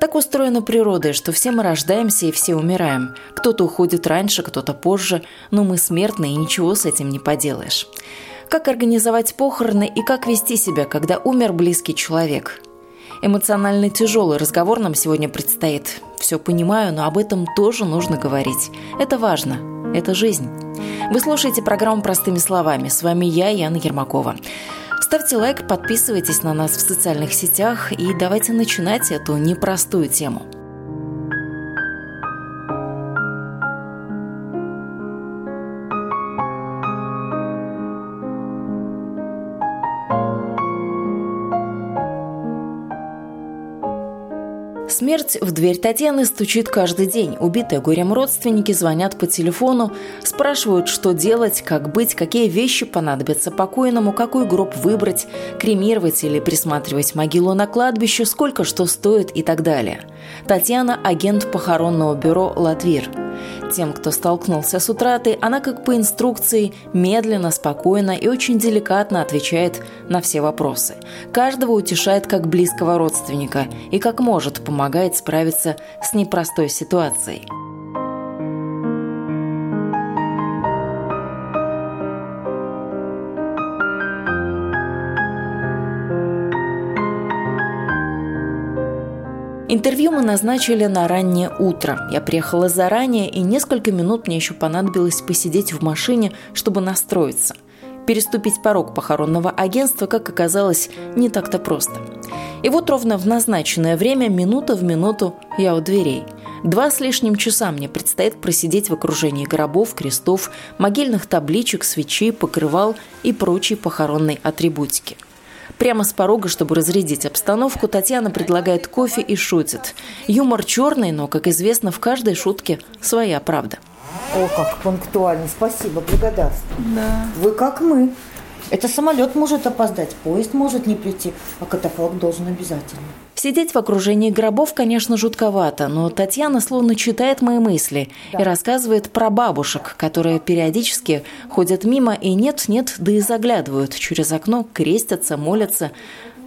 Так устроена природа, что все мы рождаемся и все умираем. Кто-то уходит раньше, кто-то позже, но мы смертны и ничего с этим не поделаешь. Как организовать похороны и как вести себя, когда умер близкий человек? Эмоционально тяжелый разговор нам сегодня предстоит. Все понимаю, но об этом тоже нужно говорить. Это важно, это жизнь. Вы слушаете программу «Простыми словами». С вами я, Яна Ермакова. Ставьте лайк, подписывайтесь на нас в социальных сетях и давайте начинать эту непростую тему. Смерть в дверь Татьяны стучит каждый день. Убитые горем родственники звонят по телефону, спрашивают, что делать, как быть, какие вещи понадобятся покойному, какой гроб выбрать, кремировать или присматривать могилу на кладбище, сколько что стоит и так далее. Татьяна – агент похоронного бюро «Латвир». Тем, кто столкнулся с утратой, она, как по инструкции, медленно, спокойно и очень деликатно отвечает на все вопросы. Каждого утешает как близкого родственника и как может помогать справиться с непростой ситуацией. Интервью мы назначили на раннее утро. Я приехала заранее, и несколько минут мне еще понадобилось посидеть в машине, чтобы настроиться. Переступить порог похоронного агентства, как оказалось, не так-то просто. И вот ровно в назначенное время, минута в минуту, я у дверей. 2 с лишним часа мне предстоит просидеть в окружении гробов, крестов, могильных табличек, свечей, покрывал и прочей похоронной атрибутики. Прямо с порога, чтобы разрядить обстановку, Татьяна предлагает кофе и шутит. Юмор черный, но, как известно, в каждой шутке своя правда. О, как пунктуально. Спасибо, благодарствую. Да. Вы как мы. Это самолет может опоздать, поезд может не прийти, а катафалк должен обязательно. Сидеть в окружении гробов, конечно, жутковато, но Татьяна словно читает мои мысли и рассказывает про бабушек, которые периодически ходят мимо и нет-нет, да и заглядывают через окно, крестятся, молятся.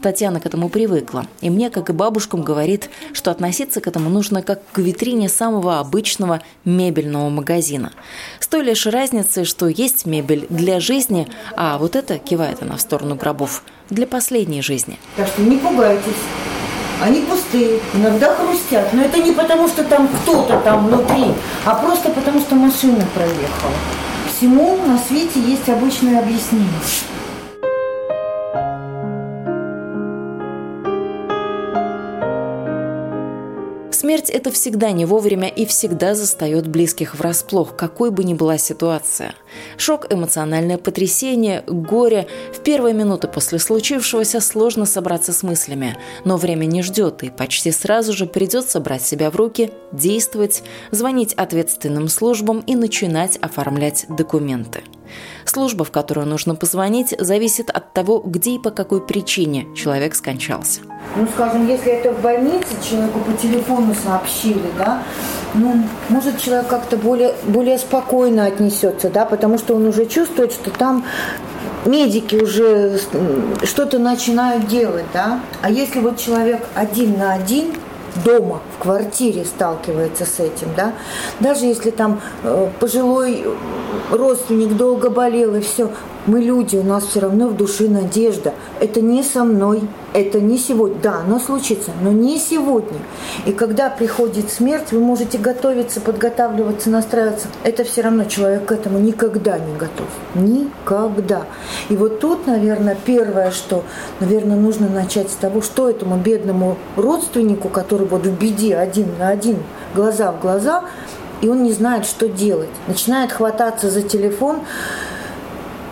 Татьяна к этому привыкла. И мне, как и бабушкам, говорит, что относиться к этому нужно как к витрине самого обычного мебельного магазина. С той лишь разницей, что есть мебель для жизни, а вот это, кивает она в сторону гробов, для последней жизни. Так что не пугайтесь. Они пустые, иногда хрустят. Но это не потому, что там кто-то там внутри, а просто потому, что машина проехала. Всему на свете есть обычное объяснение. Смерть – это всегда не вовремя и всегда застает близких врасплох, какой бы ни была ситуация. Шок, эмоциональное потрясение, горе. В первые минуты после случившегося сложно собраться с мыслями. Но время не ждет, и почти сразу же придется брать себя в руки, действовать, звонить ответственным службам и начинать оформлять документы. Служба, в которую нужно позвонить, зависит от того, где и по какой причине человек скончался. Ну, скажем, если это в больнице, человеку по телефону сообщили, да, ну, может, человек как-то более спокойно отнесется, да, потому что он уже чувствует, что там медики уже что-то начинают делать, да. А если вот человек один на один дома, в квартире сталкивается с этим, да, даже если там пожилой родственник долго болел и все, мы люди, у нас все равно в душе надежда. Это не со мной, это не сегодня. Да, оно случится, но не сегодня. И когда приходит смерть, вы можете готовиться, подготавливаться, настраиваться. Это все равно человек к этому никогда не готов. Никогда. И вот тут, наверное, первое, что, наверное, нужно начать с того, что этому бедному родственнику, который вот в беде один на один, глаза в глаза, и он не знает, что делать. Начинает хвататься за телефон.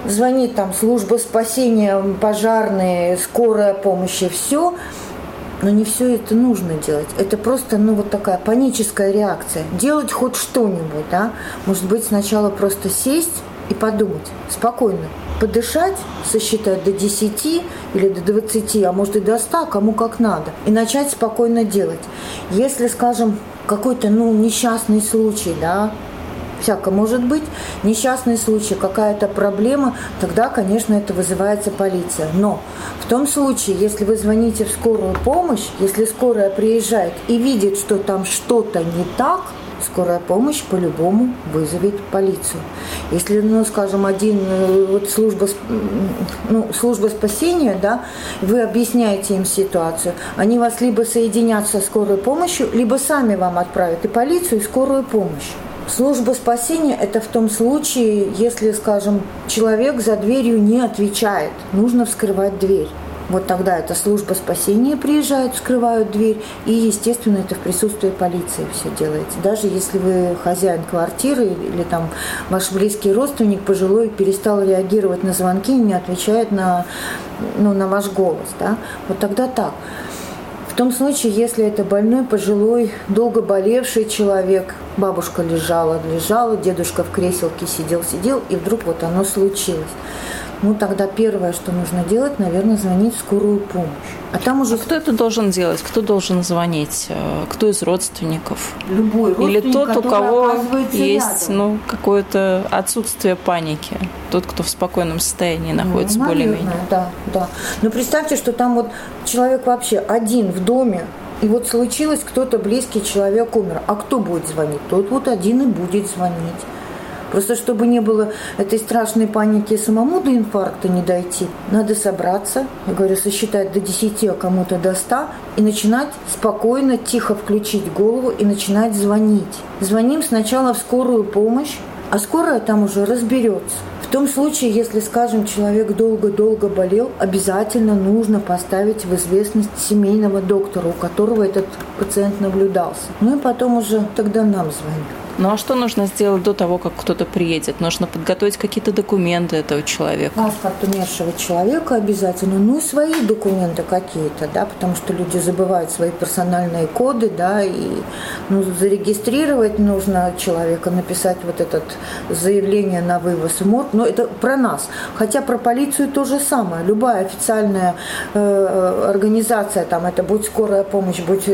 Звонит там служба спасения, пожарные, скорая помощь и все. Но не все это нужно делать. Это просто, вот такая паническая реакция. Делать хоть что-нибудь, да? Может быть, сначала просто сесть и подумать спокойно. Подышать, сосчитать до 10 или до 20, а может и до 100, кому как надо. И начать спокойно делать. Если, скажем, какой-то, несчастный случай, да, всяко может быть, несчастный случай, какая-то проблема, тогда, конечно, это вызывается полиция. Но в том случае, если вы звоните в скорую помощь, если скорая приезжает и видит, что там что-то не так, скорая помощь по-любому вызовет полицию. Если, скажем, служба спасения, да, вы объясняете им ситуацию, они вас либо соединят со скорой помощью, либо сами вам отправят и полицию, и скорую помощь. Служба спасения – это в том случае, если, скажем, человек за дверью не отвечает, нужно вскрывать дверь. Вот тогда эта служба спасения приезжает, вскрывают дверь, и, естественно, это в присутствии полиции все делается. Даже если вы хозяин квартиры или там ваш близкий родственник пожилой перестал реагировать на звонки и не отвечает на ваш голос, да? Вот тогда так. В том случае, если это больной, пожилой, долго болевший человек, бабушка лежала, дедушка в креселке сидел, и вдруг вот оно случилось. Тогда первое, что нужно делать, наверное, звонить в скорую помощь. А там уже... кто это должен делать? Кто должен звонить? Кто из родственников? Любой родственник, или тот, у кого есть какое-то отсутствие паники. Тот, кто в спокойном состоянии находится, наверное, более-менее. Да. Но представьте, что там человек вообще один в доме, и случилось, кто-то близкий человек умер. А кто будет звонить? Тот один и будет звонить. Просто чтобы не было этой страшной паники, самому до инфаркта не дойти, надо собраться, я говорю, сосчитать до 10, а кому-то до 100, и начинать спокойно, тихо включить голову и начинать звонить. Звоним сначала в скорую помощь, а скорая там уже разберется. В том случае, если, скажем, человек долго-долго болел, обязательно нужно поставить в известность семейного доктора, у которого этот пациент наблюдался. И потом уже тогда нам звонят. А что нужно сделать до того, как кто-то приедет? Нужно подготовить какие-то документы этого человека. Паспорт умершего человека обязательно. Свои документы какие-то, да, потому что люди забывают свои персональные коды, да, и зарегистрировать нужно человека, написать это заявление на вывоз в МОРТ. Но это про нас. Хотя про полицию то же самое. Любая официальная организация, это будь скорая помощь, будь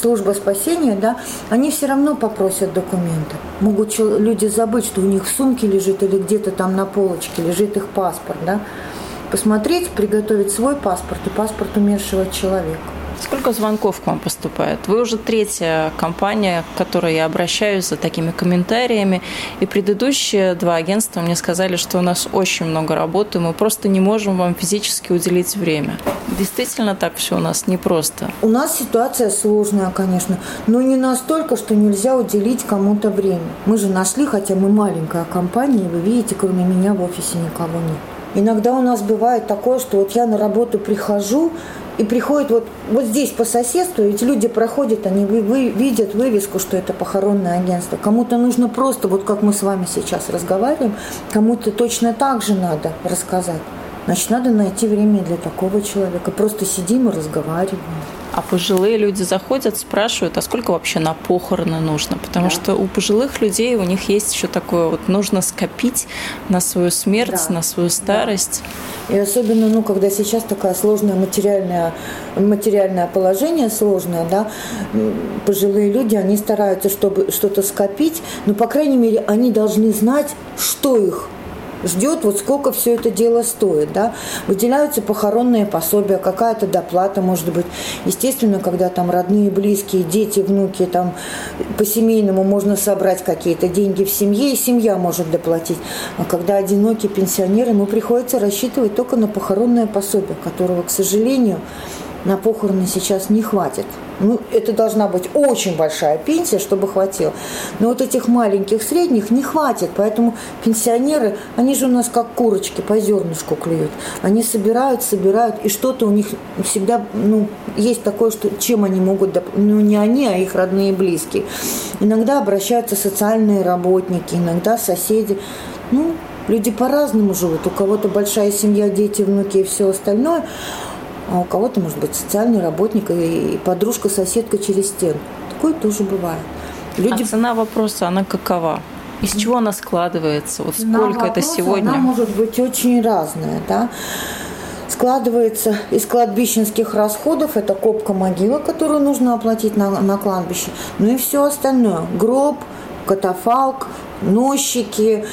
служба спасения, да, они все равно попросят документы. Могут люди забыть, что у них в сумке лежит или где-то там на полочке лежит их паспорт, да. Посмотреть, приготовить свой паспорт и паспорт умершего человека. Сколько звонков к вам поступает? Вы уже третья компания, к которой я обращаюсь за такими комментариями. И предыдущие два агентства мне сказали, что у нас очень много работы, мы просто не можем вам физически уделить время. Действительно так все у нас непросто. У нас ситуация сложная, конечно, но не настолько, что нельзя уделить кому-то время. Мы же нашли, хотя мы маленькая компания, и вы видите, кроме меня в офисе никого нет. Иногда у нас бывает такое, что я на работу прихожу, и приходит здесь по соседству, ведь люди проходят, они видят вывеску, что это похоронное агентство. Кому-то нужно просто, как мы с вами сейчас разговариваем, кому-то точно так же надо рассказать. Значит, надо найти время для такого человека. Просто сидим и разговариваем. А пожилые люди заходят, спрашивают, а сколько вообще на похороны нужно? Потому что у пожилых людей, у них есть еще такое, нужно скопить на свою смерть, на свою старость. Да. И особенно, когда сейчас такое сложное материальное положение сложное, да, пожилые люди, они стараются, чтобы что-то скопить, но, по крайней мере, они должны знать, что их ждет, сколько все это дело стоит, да. Выделяются похоронные пособия, какая-то доплата, может быть. Естественно, когда там родные, близкие, дети, внуки, там по-семейному можно собрать какие-то деньги в семье, и семья может доплатить. А когда одинокие пенсионеры, ему приходится рассчитывать только на похоронное пособие, которого, к сожалению, на похороны сейчас не хватит. Это должна быть очень большая пенсия, чтобы хватило. Но этих маленьких, средних не хватит. Поэтому пенсионеры, они же у нас как курочки по зернышку клюют. Они собирают, и что-то у них всегда, есть такое, что чем они могут, не они, а их родные и близкие. Иногда обращаются социальные работники, иногда соседи. Люди по-разному живут. У кого-то большая семья, дети, внуки и все остальное. а у кого-то, может быть, социальный работник и подружка-соседка через стену. Такое тоже бывает. Люди... А цена вопроса, она какова? Из чего она складывается? Вот сколько это сегодня? Она может быть очень разная, да. Складывается из кладбищенских расходов, это копка могилы, которую нужно оплатить на кладбище, ну и все остальное. Гроб, катафалк, носчики,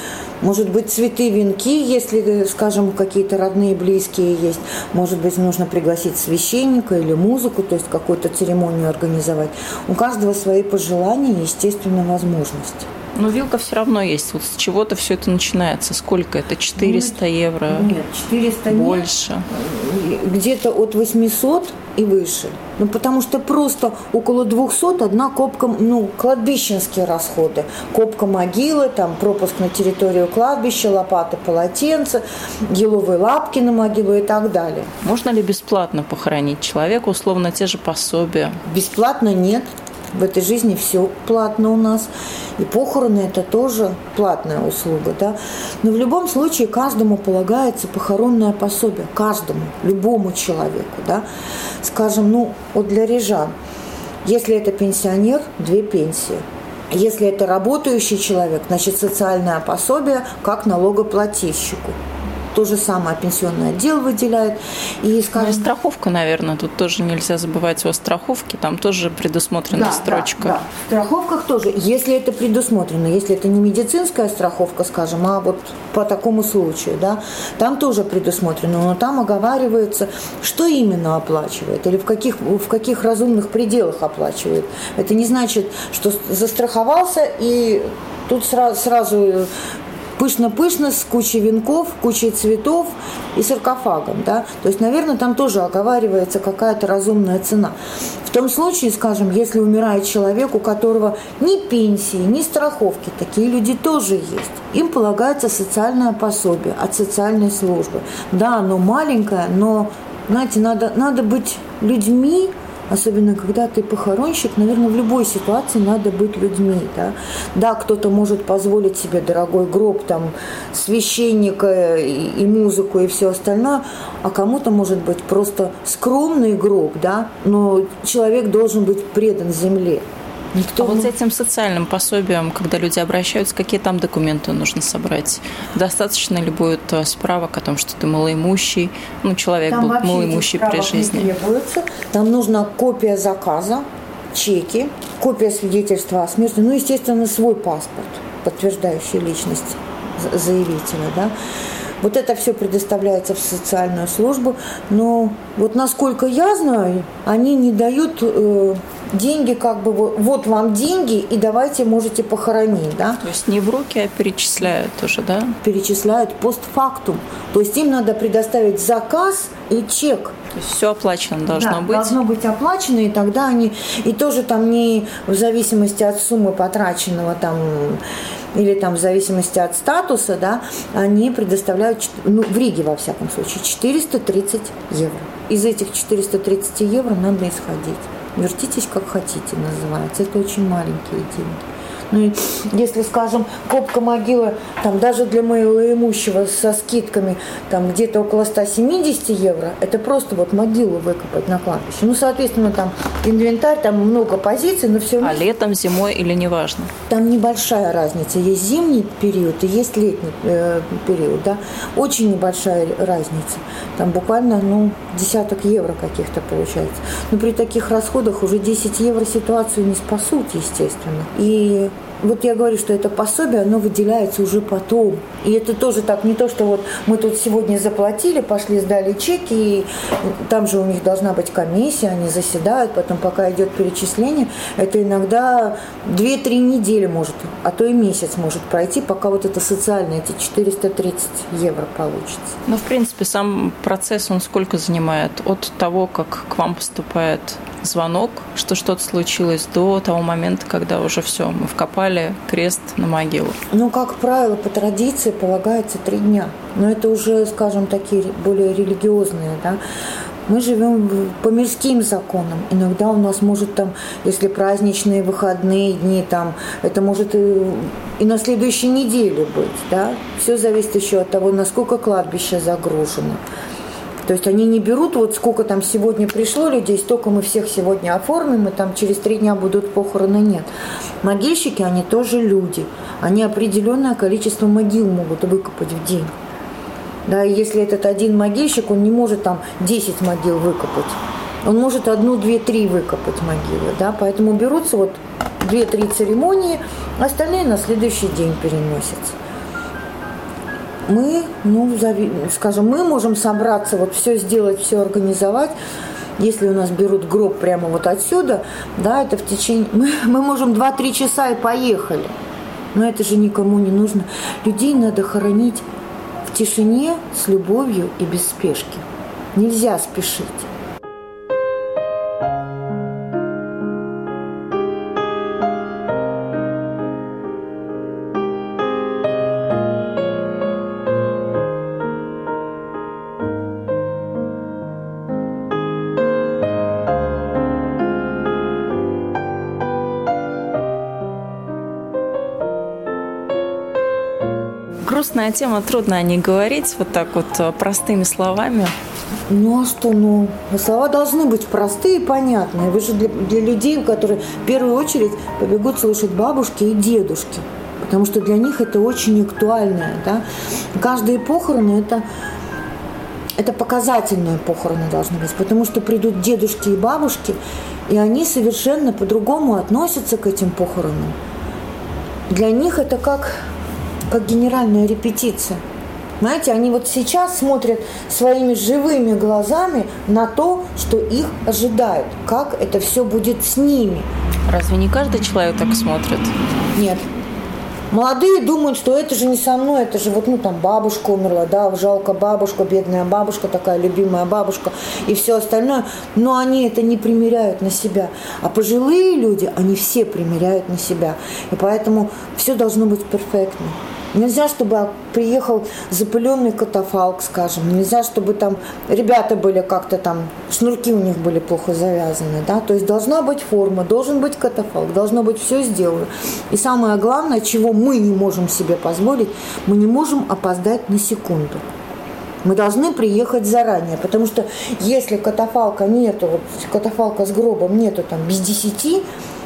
может быть, цветы, венки, если, скажем, какие-то родные, близкие есть. Может быть, нужно пригласить священника или музыку, то есть какую-то церемонию организовать. У каждого свои пожелания и, естественно, возможности. Но вилка все равно есть. Вот с чего-то все это начинается. Сколько это? 400 евро? Нет, 400 больше. Нет. Где-то от 800 и выше. Ну, потому что просто около 200 одна копка, ну, кладбищенские расходы. Копка могилы, там, пропуск на территорию кладбища, лопаты, полотенца, еловые лапки на могилу и так далее. Можно ли бесплатно похоронить человека, условно, те же пособия? Бесплатно нет. В этой жизни все платно у нас. И похороны – это тоже платная услуга, да. Но в любом случае каждому полагается похоронное пособие. Каждому, любому человеку, да. Скажем, ну, вот для рижан. Если это пенсионер – 2 пенсии. Если это работающий человек, значит, социальное пособие как налогоплательщику. То же самое пенсионный отдел выделяет. И, скажем... и страховка, наверное, тут тоже нельзя забывать о страховке. Там тоже предусмотрена, да, строчка. Да, да. В страховках тоже, если это предусмотрено. Если это не медицинская страховка, скажем, а вот по такому случаю, да, там тоже предусмотрено. Но там оговаривается, что именно оплачивает или в каких разумных пределах оплачивает. Это не значит, что застраховался и тут сразу... пышно-пышно, с кучей венков, кучей цветов и саркофагом, да. То есть, наверное, там тоже оговаривается какая-то разумная цена. В том случае, скажем, если умирает человек, у которого ни пенсии, ни страховки, такие люди тоже есть. Им полагается социальное пособие от социальной службы. Да, оно маленькое, но, знаете, надо быть людьми. Особенно, когда ты похоронщик, наверное, в любой ситуации надо быть людьми. Да? Да, кто-то может позволить себе дорогой гроб, там, священника и музыку и все остальное, а кому-то может быть просто скромный гроб, да? Но человек должен быть предан земле. Никто... А вот с этим социальным пособием, когда люди обращаются, какие там документы нужно собрать? Достаточно ли будет справок о том, что ты малоимущий, ну, человек был малоимущий при жизни? Там нужна копия заказа, чеки, копия свидетельства о смерти, ну, естественно, свой паспорт, подтверждающий личность заявителя, да. Вот это все предоставляется в социальную службу, но вот насколько я знаю, они не дают деньги, как бы вот вам деньги и давайте можете похоронить, да? То есть не в руки, а перечисляют уже, да? Перечисляют постфактум, то есть им надо предоставить заказ и чек. То есть все оплачено должно, да, быть? Должно быть оплачено, и тогда они, и тоже там не в зависимости от суммы потраченного там, или там в зависимости от статуса, да, они предоставляют, ну, в Риге, во всяком случае, 430 евро. Из этих 430 евро надо исходить. Вертитесь, как хотите, называется. Это очень маленькие деньги. Ну, если, скажем, копка могилы, там, даже для малоимущего со скидками, там, где-то около 170 евро, это просто вот могилу выкопать на кладбище. Ну, соответственно, там инвентарь, там много позиций, но все... А летом, зимой или неважно? Там небольшая разница. Есть зимний период и есть летний период, да. Очень небольшая разница. Там буквально, ну, десяток евро каких-то получается. Но при таких расходах уже 10 евро ситуацию не спасут, естественно. И... вот я говорю, что это пособие, оно выделяется уже потом. И это тоже так, не то, что вот мы тут сегодня заплатили, пошли, сдали чеки, и там же у них должна быть комиссия, они заседают, потом пока идет перечисление, это иногда 2-3 недели может, а то и месяц может пройти, пока вот это социальное, эти 430 евро получится. Ну, в принципе, сам процесс, он сколько занимает? От того, как к вам поступает звонок, что что-то случилось, до того момента, когда уже все, мы вкопали крест на могилу? Ну, как правило, по традиции полагается 3 дня. Но это уже, скажем, такие более религиозные, да. Мы живем по мирским законам. Иногда у нас может там, если праздничные выходные дни, там, это может и на следующей неделе быть, да. Все зависит еще от того, насколько кладбище загружено. То есть они не берут, вот сколько там сегодня пришло людей, столько мы всех сегодня оформим, и там через 3 дня будут похороны, нет. Могильщики, они тоже люди. Они определенное количество могил могут выкопать в день. Да, и если этот один могильщик, он не может там 10 могил выкопать. Он может 1, 2, 3 выкопать могилы, да, поэтому берутся вот 2-3 церемонии, остальные на следующий день переносятся. Мы, скажем, мы можем собраться, вот все сделать, все организовать. Если у нас берут гроб прямо вот отсюда, да, это в течение... Мы можем 2-3 часа и поехали. Но это же никому не нужно. Людей надо хоронить в тишине, с любовью и без спешки. Нельзя спешить. Грустная тема, трудно о ней говорить вот так вот простыми словами. Слова должны быть простые и понятные. Вы же для людей, которые в первую очередь побегут слушать бабушки и дедушки, потому что для них это очень актуальное, да? Каждые похороны это показательные похороны должны быть, потому что придут дедушки и бабушки, и они совершенно по-другому относятся к этим похоронам. Для них это как генеральная репетиция. Знаете, они вот сейчас смотрят своими живыми глазами на то, что их ожидает, как это все будет с ними. Разве не каждый человек так смотрит? Нет. Молодые думают, что это же не со мной, это же вот, бабушка умерла, да, жалко бабушку, бедная бабушка, такая любимая бабушка и все остальное. Но они это не примеряют на себя. А пожилые люди, они все примеряют на себя. И поэтому все должно быть перфектно. Нельзя, чтобы приехал запыленный катафалк, скажем. Нельзя, чтобы там ребята были как-то там, шнурки у них были плохо завязаны, да. То есть должна быть форма, должен быть катафалк, должно быть все сделано. И самое главное, чего мы не можем себе позволить, мы не можем опоздать на секунду. Мы должны приехать заранее, потому что если катафалка нету, вот катафалка с гробом нету там 9:50,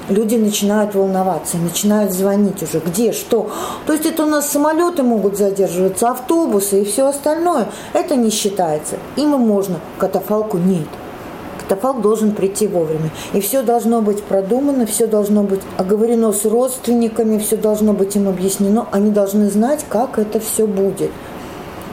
люди начинают волноваться, начинают звонить уже, где, что. То есть это у нас самолеты могут задерживаться, автобусы и все остальное. Это не считается. Им можно, катафалку нет. Катафалк должен прийти вовремя. И все должно быть продумано, все должно быть оговорено с родственниками, все должно быть им объяснено. Они должны знать, как это все будет.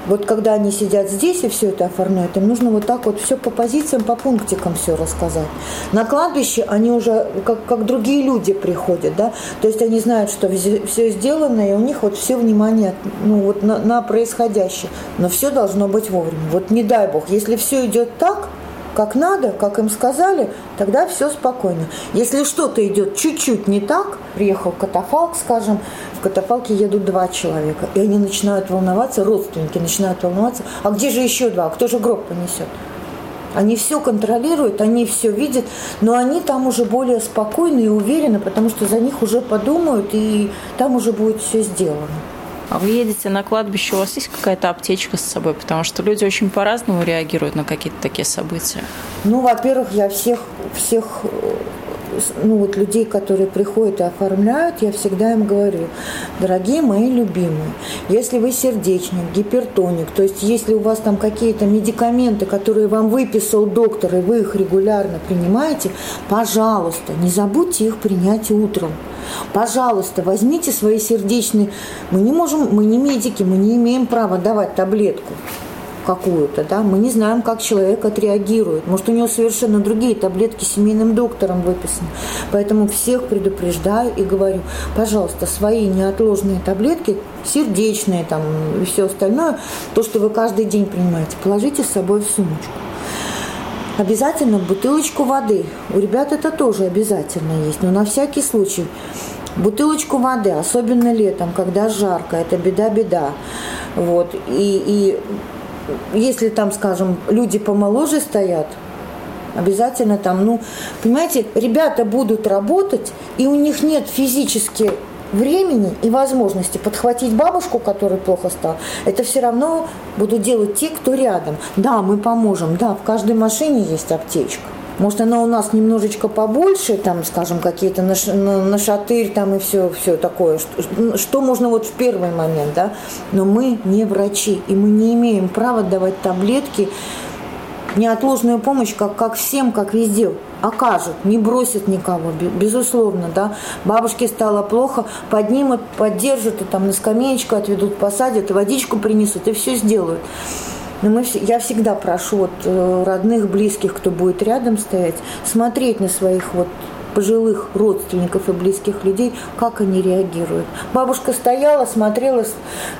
Вот когда они сидят здесь и все это оформляют, им нужно вот так вот все по позициям, по пунктикам все рассказать. На кладбище они уже как другие люди приходят, да, то есть они знают, что все сделано, и у них вот все внимание на происходящее. Но все должно быть вовремя. Вот не дай бог, если все идет так, как надо, как им сказали, тогда все спокойно. Если что-то идет чуть-чуть не так, приехал катафалк, скажем, в катафалке едут 2 человека, и они начинают волноваться, родственники начинают волноваться, а где же еще 2, кто же гроб понесет? Они все контролируют, они все видят, но они там уже более спокойны и уверены, потому что за них уже подумают, и там уже будет все сделано. А вы едете на кладбище, у вас есть какая-то аптечка с собой? Потому что люди очень по-разному реагируют на какие-то такие события. Во-первых, я всех людей, которые приходят и оформляют, я всегда им говорю: дорогие мои любимые, если вы сердечник, гипертоник, то есть если у вас там какие-то медикаменты, которые вам выписал доктор, и вы их регулярно принимаете, пожалуйста, не забудьте их принять утром. Пожалуйста, возьмите свои сердечные... Мы не медики, мы не имеем права давать таблетку какую-то, да, мы не знаем, как человек отреагирует. Может, у него совершенно другие таблетки семейным доктором выписаны. Поэтому всех предупреждаю и говорю: пожалуйста, свои неотложные таблетки, сердечные там и все остальное, то, что вы каждый день принимаете, положите с собой в сумочку. Обязательно бутылочку воды. У ребят это тоже обязательно есть, но на всякий случай. Бутылочку воды, особенно летом, когда жарко, это беда-беда. Вот. И если там, скажем, люди помоложе стоят, обязательно там, понимаете, ребята будут работать, и у них нет физически времени и возможности подхватить бабушку, которой плохо стало, это все равно будут делать те, кто рядом. Да, мы поможем, да, в каждой машине есть аптечка. Может, она у нас немножечко побольше, там, скажем, какие-то нашатырь там и все такое, что можно вот в первый момент, да. Но мы не врачи, и мы не имеем права давать таблетки, неотложную помощь, как всем, как везде, окажут, не бросят никого, безусловно, да. Бабушке стало плохо, поднимут, поддержат, и там на скамеечку отведут, посадят, и водичку принесут, и все сделают. Но я всегда прошу родных, близких, кто будет рядом стоять, смотреть на своих пожилых родственников и близких людей, как они реагируют. Бабушка стояла, смотрела,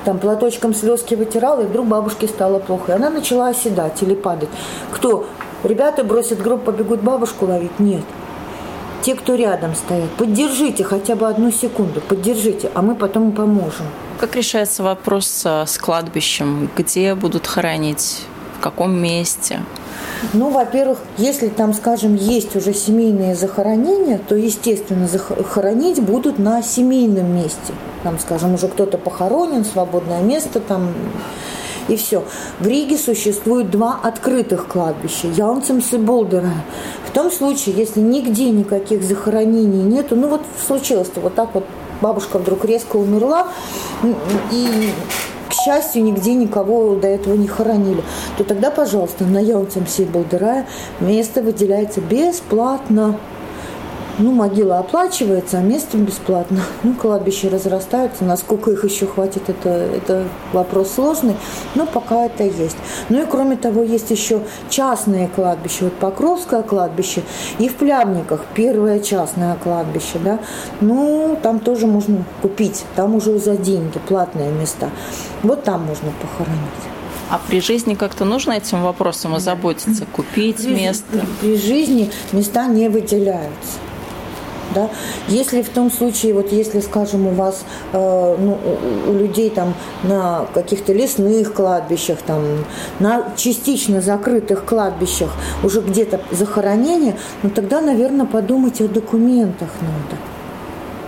там платочком слезки вытирала, и вдруг бабушке стало плохо. И она начала оседать или падать. Кто? Ребята бросят гроб, побегут бабушку ловить? Нет. Те, кто рядом стоят, поддержите хотя бы одну секунду, поддержите, а мы потом поможем. Как решается вопрос с кладбищем? Где будут хоронить? В каком месте? Ну, во-первых, если там, скажем, есть уже семейные захоронения, то, естественно, хоронить будут на семейном месте. Там, скажем, уже кто-то похоронен, свободное место там и все. В Риге существует 2 открытых кладбища – Яунцемс и Болдерая. В том случае, если нигде никаких захоронений нету, случилось-то так, бабушка вдруг резко умерла, и... к счастью, нигде никого до этого не хоронили, то тогда, пожалуйста, на Яунцемсе и Болдерае место выделяется бесплатно. Могила оплачивается, а место бесплатно. Кладбища разрастаются. Насколько их еще хватит, это вопрос сложный, но пока это есть. И кроме того, есть еще частные кладбища. Покровское кладбище и в Плябниках первое частное кладбище, да. Там тоже можно купить, там уже за деньги, платные места. Там можно похоронить. А при жизни как-то нужно этим вопросом озаботиться, купить место? При жизни места не выделяются. Да? Если в том случае, скажем, у вас у людей там на каких-то лесных кладбищах, там, на частично закрытых кладбищах уже где-то захоронение, тогда, наверное, подумать о документах надо.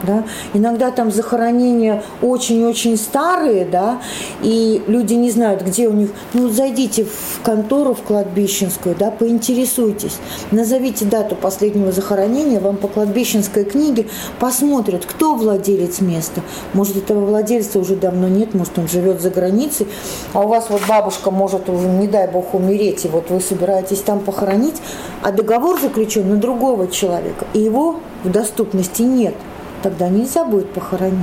Да? Иногда там захоронения очень-очень старые, да, и люди не знают, где у них. Зайдите в контору, в кладбищенскую, да, поинтересуйтесь, назовите дату последнего захоронения, вам по кладбищенской книге посмотрят, кто владелец места. Может, этого владельца уже давно нет, может, он живет за границей, а у вас бабушка может уже, не дай бог, умереть, и вы собираетесь там похоронить, а договор заключен на другого человека, и его в доступности нет. Тогда нельзя будет похоронить.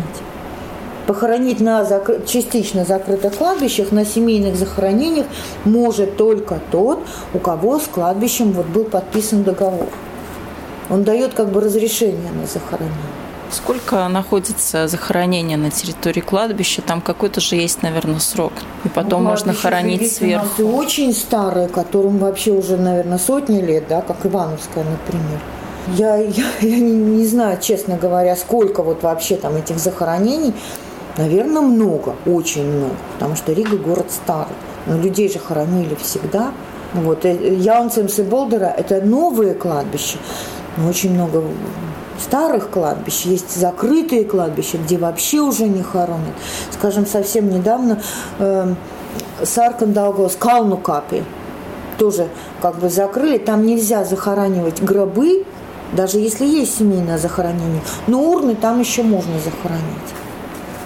Похоронить на частично закрытых кладбищах, на семейных захоронениях может только тот, у кого с кладбищем был подписан договор. Он дает разрешение на захоронение. Сколько находится захоронение на территории кладбища? Там какой-то же есть, наверное, срок. И потом можно хоронить сверху. Очень старые, которым вообще уже, наверное, сотни лет, да, как Ивановская, например. Я не знаю, честно говоря, сколько вообще там этих захоронений. Наверное, много, очень много, потому что Рига город старый. Но людей же хоронили всегда. Яунцемс и Болдера – это новые кладбища. Но очень много старых кладбищ. Есть закрытые кладбища, где вообще уже не хоронят. Скажем, совсем недавно Саркандаугава с Калнукапи тоже закрыли. Там нельзя захоранивать гробы, даже если есть семейное захоронение, но урны там еще можно захоронить.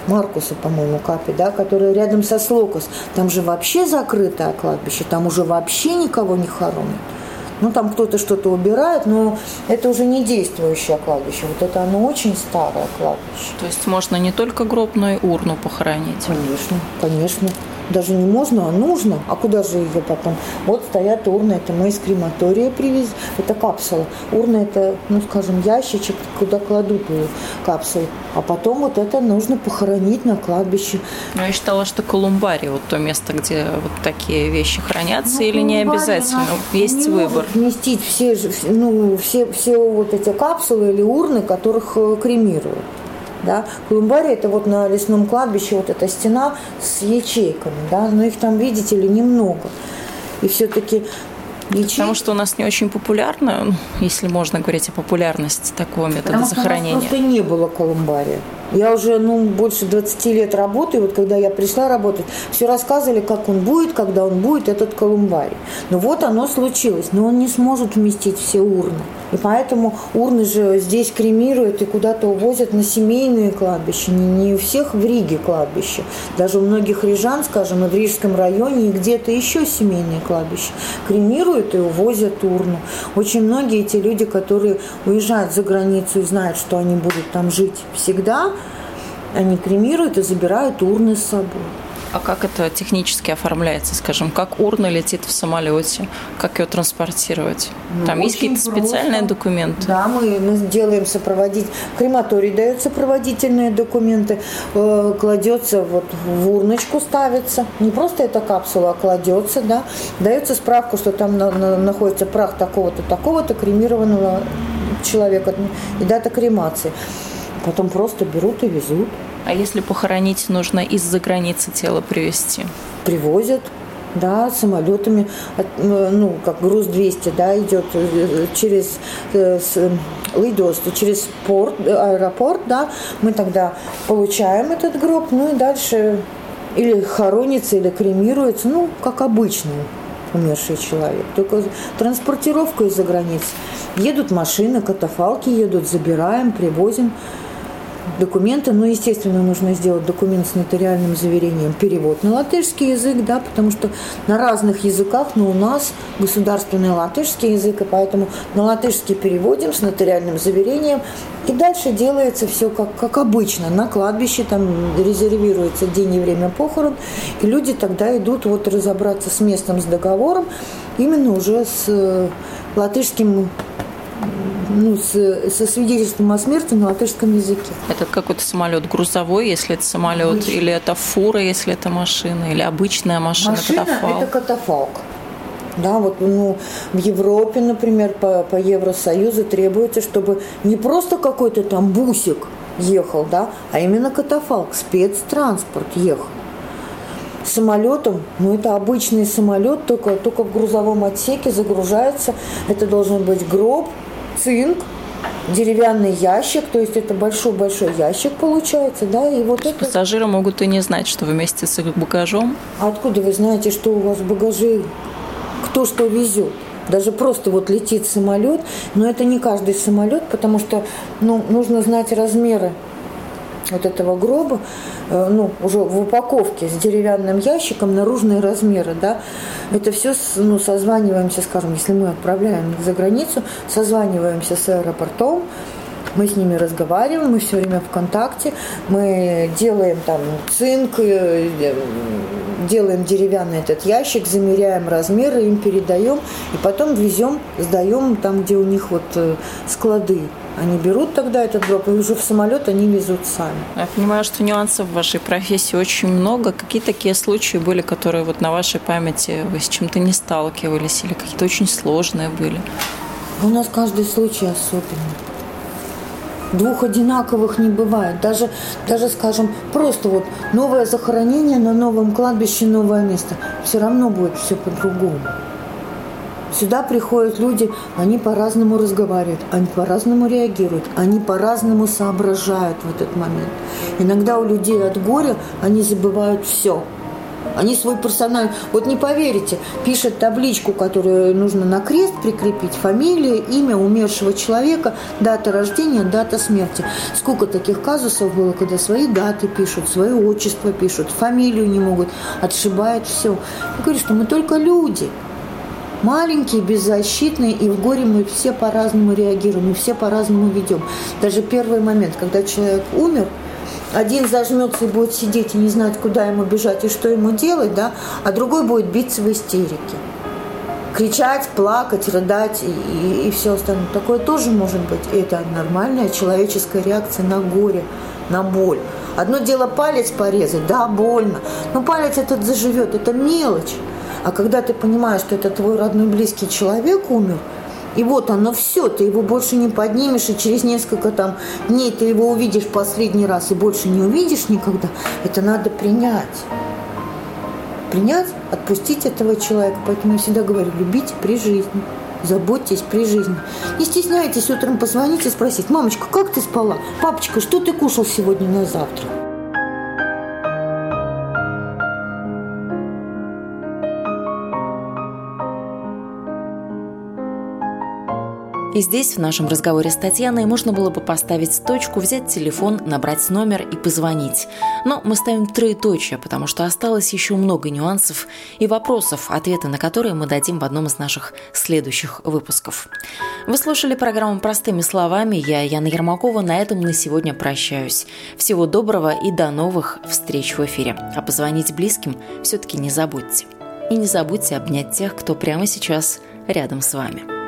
Маркуса, по-моему, капи, да, который рядом со Слокос. Там же вообще закрытое кладбище, там уже вообще никого не хоронят. Там кто-то что-то убирает, но это уже не действующее кладбище. Это оно очень старое кладбище. То есть можно не только гроб, но и урну похоронить? Конечно. Даже не можно, а нужно. А куда же ее потом? Стоят урны, это мы из крематория привезли. Это капсула. Урна это, ящичек, куда кладут капсулу. А потом это нужно похоронить на кладбище. Я считала, что колумбарий, то место, где такие вещи хранятся, или не обязательно? Есть не выбор. Вместить все эти капсулы или урны, которых кремируют. Да? Колумбарий – это на лесном кладбище эта стена с ячейками, да? Но их там, видите ли, немного. И все-таки ячейки… Потому что у нас не очень популярно, если можно говорить о популярности такого метода захоронения. Потому что у нас просто не было колумбария. Я уже, больше 20 лет работаю. Вот когда я пришла работать, все рассказывали, как он будет, когда он будет, этот колумбарий. Но вот оно случилось. Но он не сможет вместить все урны. И поэтому урны же здесь кремируют и куда-то увозят на семейные кладбища. Не у всех в Риге кладбища. Даже у многих рижан, скажем, и в Рижском районе, и где-то еще семейные кладбища. Кремируют и увозят урну. Очень многие эти люди, которые уезжают за границу и знают, что они будут там жить всегда, они кремируют и забирают урны с собой. А как это технически оформляется, скажем? Как урна летит в самолете? Как ее транспортировать? Там есть какие-то специальные документы? Да, мы делаем сопроводительные. В крематории дают сопроводительные документы. Кладется в урночку, ставится. Не просто эта капсула, а кладется, да. Дается справка, что там находится прах такого-то, такого-то кремированного человека. И дата кремации. Потом просто берут и везут. А если похоронить, нужно из-за границы тело привезти? Привозят, да, самолетами. Как груз 200, да, идет через Лейдос, через аэропорт, да. Мы тогда получаем этот гроб, и дальше или хоронится, или кремируется, как обычно. Умерший человек. Только транспортировка из-за границы. Едут машины, катафалки едут, забираем, привозим. Документы, естественно, нужно сделать документ с нотариальным заверением, перевод на латышский язык, да, потому что на разных языках, но у нас государственный латышский язык, и поэтому на латышский переводим с нотариальным заверением, и дальше делается все как обычно. На кладбище там резервируется день и время похорон, и люди тогда идут разобраться с местом, с договором, именно уже с латышским со свидетельством о смерти на латышском языке. Это какой-то самолет грузовой, если это самолет, обычный. Или это фура, если это машина, или обычная машина? Машина – это катафалк. Да, в Европе, например, по Евросоюзу требуется, чтобы не просто какой-то там бусик ехал, да, а именно катафалк, спецтранспорт ехал. Самолетом, это обычный самолет, только в грузовом отсеке загружается. Это должен быть гроб, цинк, деревянный ящик, то есть это большой-большой ящик получается, да, и пассажиры могут и не знать, что вместе с их багажом. А откуда вы знаете, что у вас в багаже, кто что везет? Даже просто летит самолет, но это не каждый самолет, потому что, нужно знать размеры этого гроба, уже в упаковке с деревянным ящиком, наружные размеры, да, это все, созваниваемся, скажем, если мы отправляем их за границу, созваниваемся с аэропортом, мы с ними разговариваем, мы все время в контакте, мы делаем цинк, делаем деревянный этот ящик, замеряем размеры, им передаем, и потом везем, сдаем там, где у них склады. Они берут тогда этот гроб, и уже в самолет они везут сами. Я понимаю, что нюансов в вашей профессии очень много. Какие такие случаи были, которые на вашей памяти вы с чем-то не сталкивались, или какие-то очень сложные были? У нас каждый случай особенный. Двух одинаковых не бывает. Даже, скажем, просто новое захоронение на новом кладбище, новое место. Все равно будет все по-другому. Сюда приходят люди, они по-разному разговаривают, они по-разному реагируют, они по-разному соображают в этот момент. Иногда у людей от горя они забывают все. Они свой персональный... не поверите, пишет табличку, которую нужно на крест прикрепить, фамилия, имя умершего человека, дата рождения, дата смерти. Сколько таких казусов было, когда свои даты пишут, свое отчество пишут, фамилию не могут, отшибают все. Я говорю, что мы только люди. Маленькие, беззащитные, и в горе мы все по-разному реагируем, и все по-разному ведем. Даже первый момент, когда человек умер, один зажмется и будет сидеть и не знать, куда ему бежать и что ему делать, да, а другой будет биться в истерике, кричать, плакать, рыдать и все остальное. Такое тоже может быть. И это нормальная человеческая реакция на горе, на боль. Одно дело палец порезать, да, больно, но палец этот заживет, это мелочь. А когда ты понимаешь, что это твой родной близкий человек умер, и оно все, ты его больше не поднимешь, и через несколько дней ты его увидишь последний раз и больше не увидишь никогда, это надо принять. Принять, отпустить этого человека. Поэтому я всегда говорю, любите при жизни. заботьтесь при жизни. Не стесняйтесь утром позвонить и спросить: мамочка, как ты спала? Папочка, что ты кушал сегодня на завтрак? И здесь, в нашем разговоре с Татьяной, можно было бы поставить точку, взять телефон, набрать номер и позвонить. Но мы ставим троеточие, потому что осталось еще много нюансов и вопросов, ответы на которые мы дадим в одном из наших следующих выпусков. Вы слушали программу «Простыми словами». Я, Яна Ермакова, на этом на сегодня прощаюсь. Всего доброго и до новых встреч в эфире. А позвонить близким все-таки не забудьте. И не забудьте обнять тех, кто прямо сейчас рядом с вами.